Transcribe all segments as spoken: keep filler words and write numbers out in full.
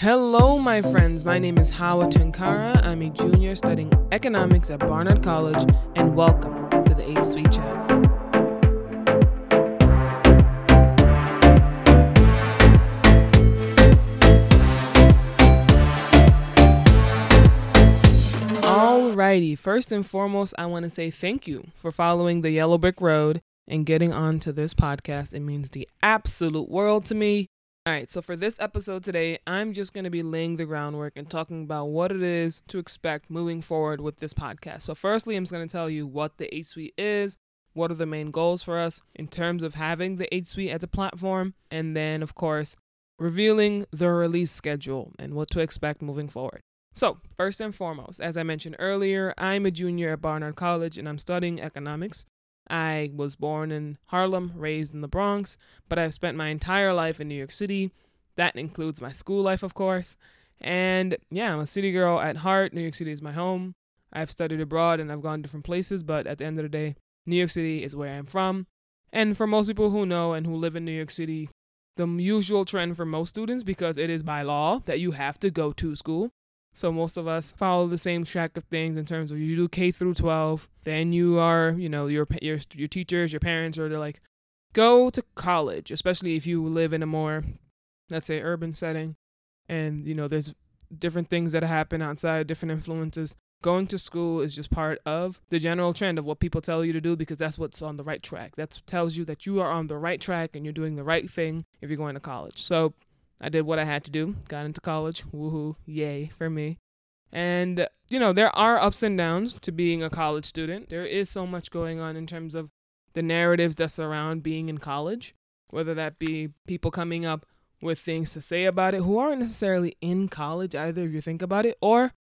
Hello, my friends. My name is Hawa Tunkara. I'm a junior studying economics at Barnard College, and welcome to the H-Suite Chats. Alrighty, first and foremost, I want to say thank you for following the Yellow Brick Road and getting on to this podcast. It means the absolute world to me. All right, so for this episode today, I'm just going to be laying the groundwork and talking about what it is to expect moving forward with this podcast. So firstly, I'm just going to tell you what the H-Suite is, what are the main goals for us in terms of having the H-Suite as a platform, and then, of course, revealing the release schedule and what to expect moving forward. So first and foremost, as I mentioned earlier, I'm a junior at Barnard College and I'm studying economics. I was born in Harlem, raised in the Bronx, but I've spent my entire life in New York City. That includes my school life, of course. And yeah, I'm a city girl at heart. New York City is my home. I've studied abroad and I've gone different places, but at the end of the day, New York City is where I'm from. And for most people who know and who live in New York City, the usual trend for most students, because it is by law that you have to go to school. So most of us follow the same track of things in terms of you do K through twelve, then you are, you know, your your your teachers, your parents, or they're like, go to college, especially if you live in a more, let's say, urban setting. And, you know, there's different things that happen outside, different influences. Going to school is just part of the general trend of what people tell you to do because that's what's on the right track. That tells you that you are on the right track and you're doing the right thing if you're going to college. So I did what I had to do, got into college, woohoo, yay for me. And, you know, there are ups and downs to being a college student. There is so much going on in terms of the narratives that surround being in college, whether that be people coming up with things to say about it who aren't necessarily in college either, if you think about it, or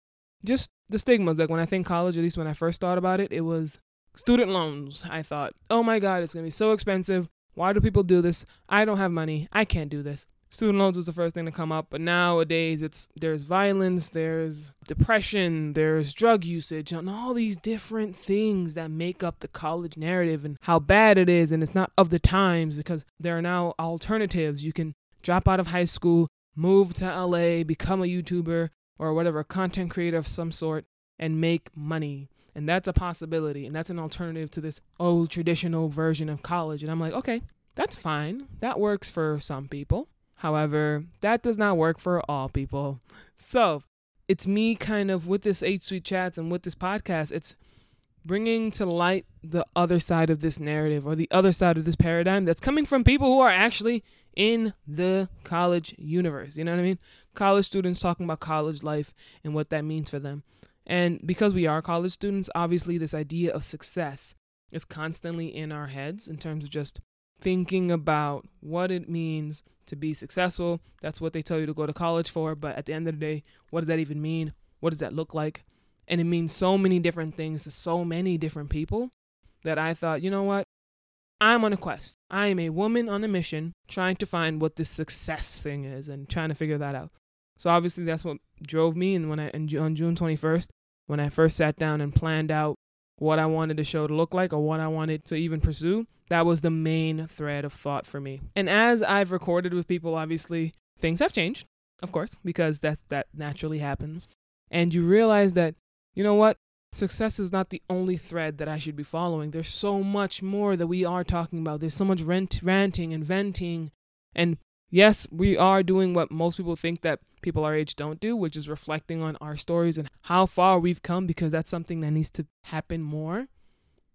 just the stigmas. Like when I think college, at least when I first thought about it, it was student loans. I thought, oh my God, it's going to be so expensive. Why do people do this? I don't have money. I can't do this. Student loans was the first thing to come up, but nowadays it's there's violence, there's depression, there's drug usage, and all these different things that make up the college narrative and how bad it is, and it's not of the times because there are now alternatives. You can drop out of high school, move to L A, become a YouTuber or whatever, content creator of some sort, and make money. And that's a possibility, and that's an alternative to this old traditional version of college. And I'm like, okay, that's fine. That works for some people. However, that does not work for all people. So it's me kind of with this H-Suite Chats and with this podcast, it's bringing to light the other side of this narrative or the other side of this paradigm that's coming from people who are actually in the college universe. You know what I mean? College students talking about college life and what that means for them. And because we are college students, obviously this idea of success is constantly in our heads in terms of just thinking about what it means to be successful. That's what they tell you to go to college for. But at the end of the day, what does that even mean? What does that look like? And it means so many different things to so many different people that I thought, you know what? I'm on a quest. I am a woman on a mission trying to find what this success thing is and trying to figure that out. So obviously that's what drove me. And when I, on June twenty-first, when I first sat down and planned out what I wanted the show to look like or what I wanted to even pursue, that was the main thread of thought for me. And as I've recorded with people, obviously, things have changed, of course, because that's, that naturally happens. And you realize that, you know what, success is not the only thread that I should be following. There's so much more that we are talking about. There's so much rant- ranting and venting. And yes, we are doing what most people think that people our age don't do, which is reflecting on our stories and how far we've come, because that's something that needs to happen more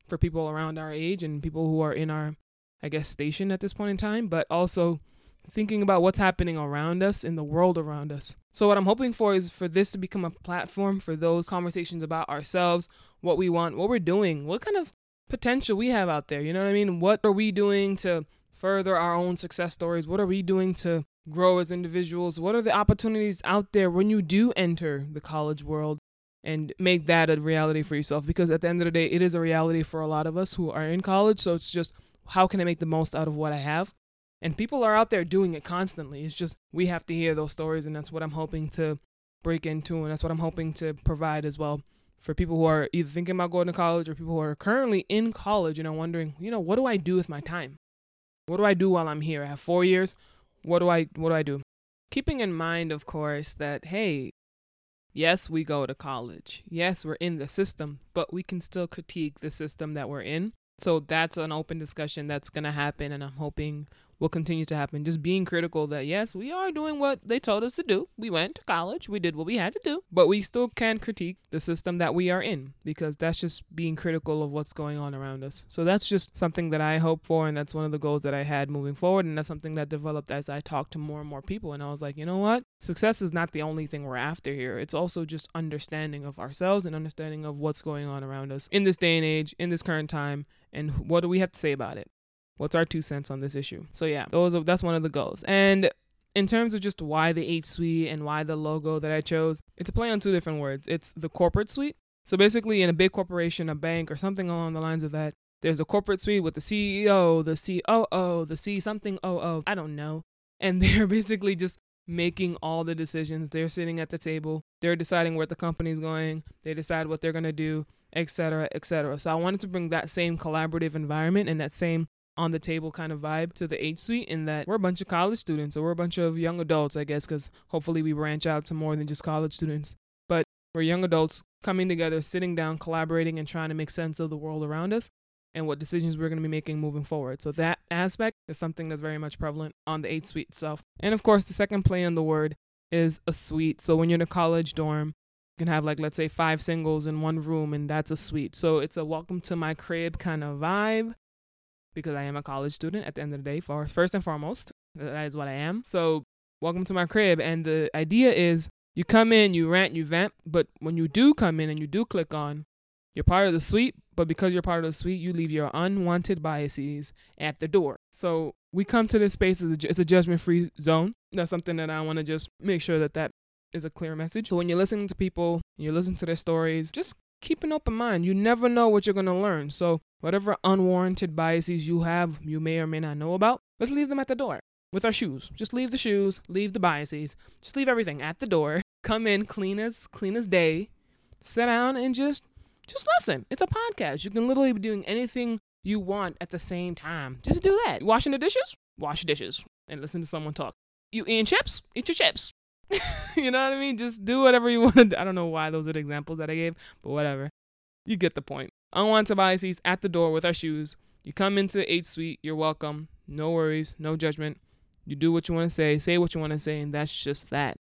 for people around our age and people who are in our, I guess, station at this point in time, but also thinking about what's happening around us in the world around us. So what I'm hoping for is for this to become a platform for those conversations about ourselves, what we want, what we're doing, what kind of potential we have out there. You know what I mean? What are we doing to further our own success stories? What are we doing to grow as individuals? What are the opportunities out there when you do enter the college world? And make that a reality for yourself, because at the end of the day, it is a reality for a lot of us who are in college. So it's just, how can I make the most out of what I have? And people are out there doing it constantly. It's just, we have to hear those stories. And that's what I'm hoping to break into. And that's what I'm hoping to provide as well for people who are either thinking about going to college or people who are currently in college and are wondering, you know, what do I do with my time? What do I do while I'm here? I have four years. What do I, what do I do? Keeping in mind, of course, that, hey, yes, we go to college. Yes, we're in the system, but we can still critique the system that we're in. So that's an open discussion that's going to happen, and I'm hoping will continue to happen. Just being critical that, yes, we are doing what they told us to do. We went to college. We did what we had to do. But we still can critique the system that we are in, because that's just being critical of what's going on around us. So that's just something that I hope for, and that's one of the goals that I had moving forward. And that's something that developed as I talked to more and more people. And I was like, you know what? Success is not the only thing we're after here. It's also just understanding of ourselves and understanding of what's going on around us in this day and age, in this current time, and what do we have to say about it? What's our two cents on this issue? So yeah, those are, that's one of the goals. And in terms of just why the H-Suite and why the logo that I chose, it's a play on two different words. It's the corporate suite. So basically in a big corporation, a bank or something along the lines of that, there's a corporate suite with the C E O, the C O O, the C something O O, I don't know. And they're basically just making all the decisions. They're sitting at the table. They're deciding where the company's going. They decide what they're going to do, et cetera, et cetera. So I wanted to bring that same collaborative environment and that same on the table kind of vibe to the H-Suite, in that we're a bunch of college students, or we're a bunch of young adults, I guess, because hopefully we branch out to more than just college students. But we're young adults coming together, sitting down, collaborating, and trying to make sense of the world around us and what decisions we're going to be making moving forward. So that aspect is something that's very much prevalent on the H-Suite itself. And of course, the second play on the word is a suite. So when you're in a college dorm, you can have, like, let's say five singles in one room, and that's a suite. So it's a welcome to my crib kind of vibe, because I am a college student at the end of the day, for first and foremost. That is what I am. So welcome to my crib. And the idea is you come in, you rant, you vent, but when you do come in and you do click on, you're part of the suite, but because you're part of the suite, you leave your unwanted biases at the door. So we come to this space, it's a judgment-free zone. That's something that I want to just make sure that that is a clear message. So when you're listening to people, you're listening to their stories, just keep an open mind. You never know what you're going to learn. So whatever unwarranted biases you have, you may or may not know about, let's leave them at the door with our shoes. Just leave the shoes, leave the biases, just leave everything at the door. Come in clean as, clean as day, sit down and just, just listen. It's a podcast. You can literally be doing anything you want at the same time. Just do that. You washing the dishes? Wash dishes and listen to someone talk. You eating chips? Eat your chips. You know what I mean? Just do whatever you want to do. I don't know why those are the examples that I gave, but whatever. You get the point. Unwanted biases at the door with our shoes. You come into the H-Suite. You're welcome. No worries. No judgment. You do what you want to say. Say what you want to say. And that's just that.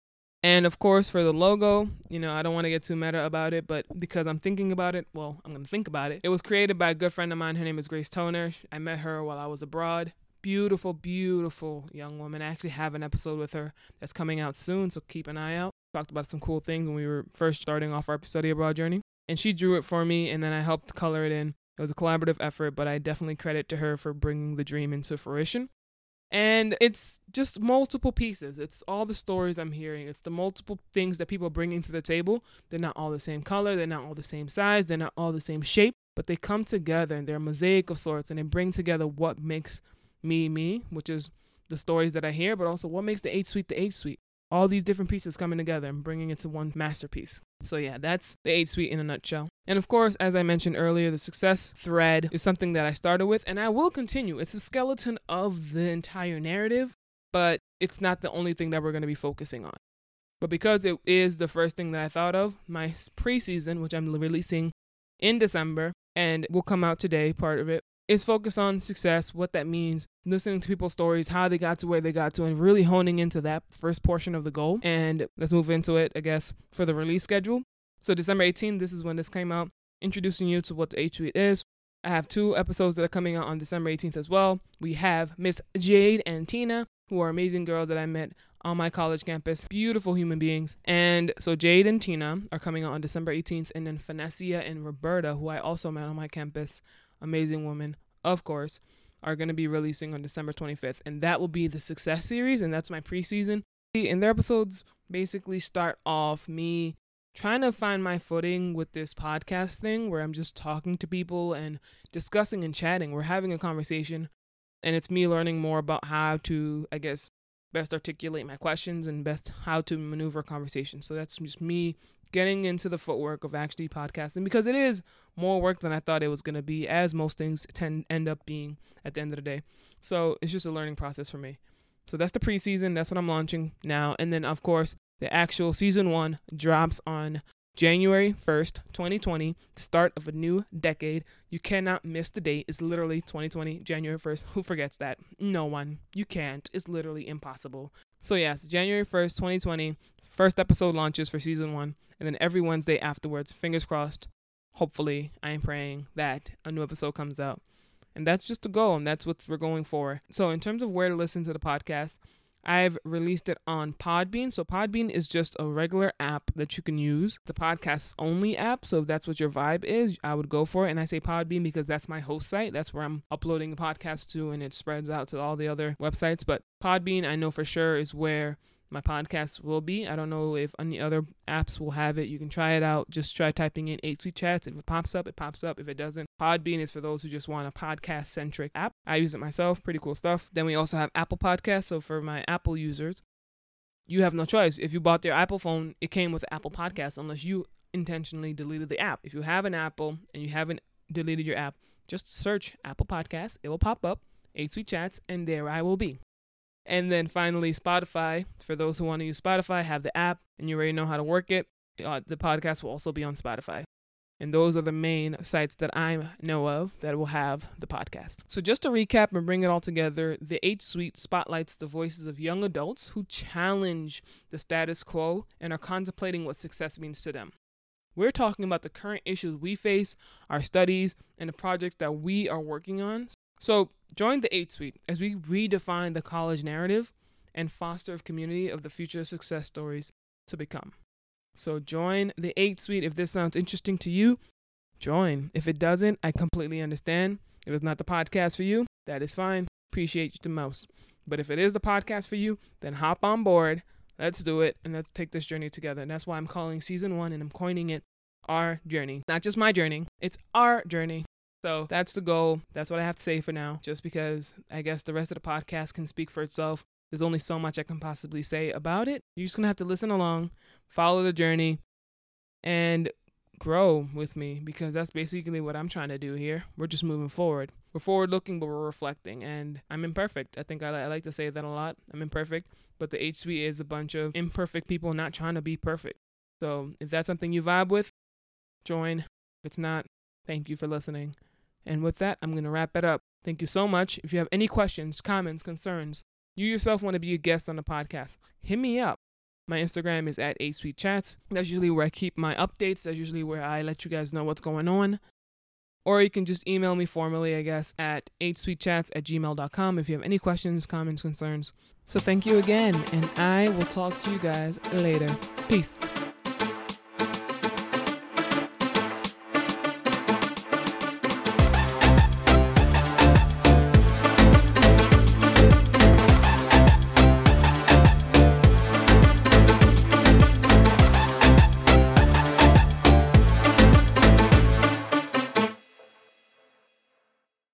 And of course, for the logo, you know, I don't want to get too meta about it, but because I'm thinking about it, well, I'm going to think about it. It was created by a good friend of mine. Her name is Grace Toner. I met her while I was abroad. Beautiful, beautiful young woman. I actually have an episode with her that's coming out soon, so keep an eye out. Talked about some cool things when we were first starting off our study abroad journey. And she drew it for me, and then I helped color it in. It was a collaborative effort, but I definitely credit to her for bringing the dream into fruition. And it's just multiple pieces. It's all the stories I'm hearing. It's the multiple things that people are bringing to the table. They're not all the same color. They're not all the same size. They're not all the same shape. But they come together, and they're a mosaic of sorts, and they bring together what makes me me, which is the stories that I hear, but also what makes the H-Suite the H-Suite. All these different pieces coming together and bringing it to one masterpiece. So yeah, that's the H-Suite in a nutshell. And of course, as I mentioned earlier, the success thread is something that I started with and I will continue. It's the skeleton of the entire narrative, but it's not the only thing that we're going to be focusing on. But because it is the first thing that I thought of, my preseason, which I'm releasing in December and will come out today, part of it, is focused on success, what that means, listening to people's stories, how they got to where they got to, and really honing into that first portion of the goal. And let's move into it, I guess, for the release schedule. So December eighteenth, this is when this came out, introducing you to what the H-Suite is. I have two episodes that are coming out on December eighteenth as well. We have Miss Jade and Tina, who are amazing girls that I met on my college campus, beautiful human beings. And so Jade and Tina are coming out on December eighteenth, and then Finesia and Roberta, who I also met on my campus, amazing women, of course, are going to be releasing on December twenty-fifth. And that will be the success series. And that's my preseason. And their episodes basically start off me trying to find my footing with this podcast thing where I'm just talking to people and discussing and chatting. We're having a conversation and it's me learning more about how to, I guess, best articulate my questions and best how to maneuver conversations. So that's just me getting into the footwork of actually podcasting, because it is more work than I thought it was going to be, as most things tend end up being at the end of the day. So it's just a learning process for me. So that's the preseason. That's what I'm launching now. And then, of course, the actual season one drops on January first, twenty twenty, the start of a new decade. You cannot miss the date. It's literally twenty twenty, January first. Who forgets that? No one. You can't. It's literally impossible. So yes, January first, twenty twenty, first episode launches for season one. And then every Wednesday afterwards, fingers crossed, hopefully, I am praying that a new episode comes out. And that's just the goal, and that's what we're going for. So in terms of where to listen to the podcast, I've released it on Podbean. So Podbean is just a regular app that you can use. It's a podcast only app. So if that's what your vibe is, I would go for it. And I say Podbean because that's my host site. That's where I'm uploading the podcast to, and it spreads out to all the other websites. But Podbean, I know for sure, is where my podcast will be. I don't know if any other apps will have it. You can try it out. Just try typing in H-Suite Chats. If it pops up, it pops up. If it doesn't, Podbean is for those who just want a podcast-centric app. I use it myself. Pretty cool stuff. Then we also have Apple Podcasts. So for my Apple users, you have no choice. If you bought their Apple phone, it came with Apple Podcasts unless you intentionally deleted the app. If you have an Apple and you haven't deleted your app, just search Apple Podcasts. It will pop up, H-Suite Chats, and there I will be. And then finally, Spotify. For those who want to use Spotify, have the app, and you already know how to work it. Uh, the podcast will also be on Spotify. And those are the main sites that I know of that will have the podcast. So just to recap and bring it all together, the H-Suite spotlights the voices of young adults who challenge the status quo and are contemplating what success means to them. We're talking about the current issues we face, our studies, and the projects that we are working on. So join the H-Suite as we redefine the college narrative and foster a community of the future success stories to become. So join the H-Suite if this sounds interesting to you. Join. If it doesn't, I completely understand. If it's not the podcast for you, that is fine. Appreciate you the most. But if it is the podcast for you, then hop on board. Let's do it, and let's take this journey together. And that's why I'm calling season one, and I'm coining it Our Journey. Not just my journey. It's our journey. So that's the goal. That's what I have to say for now, just because I guess the rest of the podcast can speak for itself. There's only so much I can possibly say about it. You're just going to have to listen along, follow the journey, and grow with me, because that's basically what I'm trying to do here. We're just moving forward. We're forward-looking, but we're reflecting, and I'm imperfect. I think I, I like to say that a lot. I'm imperfect, but the H-Suite is a bunch of imperfect people not trying to be perfect. So if that's something you vibe with, join. If it's not, thank you for listening. And with that, I'm going to wrap it up. Thank you so much. If you have any questions, comments, concerns, you yourself want to be a guest on the podcast, hit me up. My Instagram is at H-Suite Chats. That's usually where I keep my updates. That's usually where I let you guys know what's going on. Or you can just email me formally, I guess, at h suite chats at gmail dot com if you have any questions, comments, concerns. So thank you again, and I will talk to you guys later. Peace.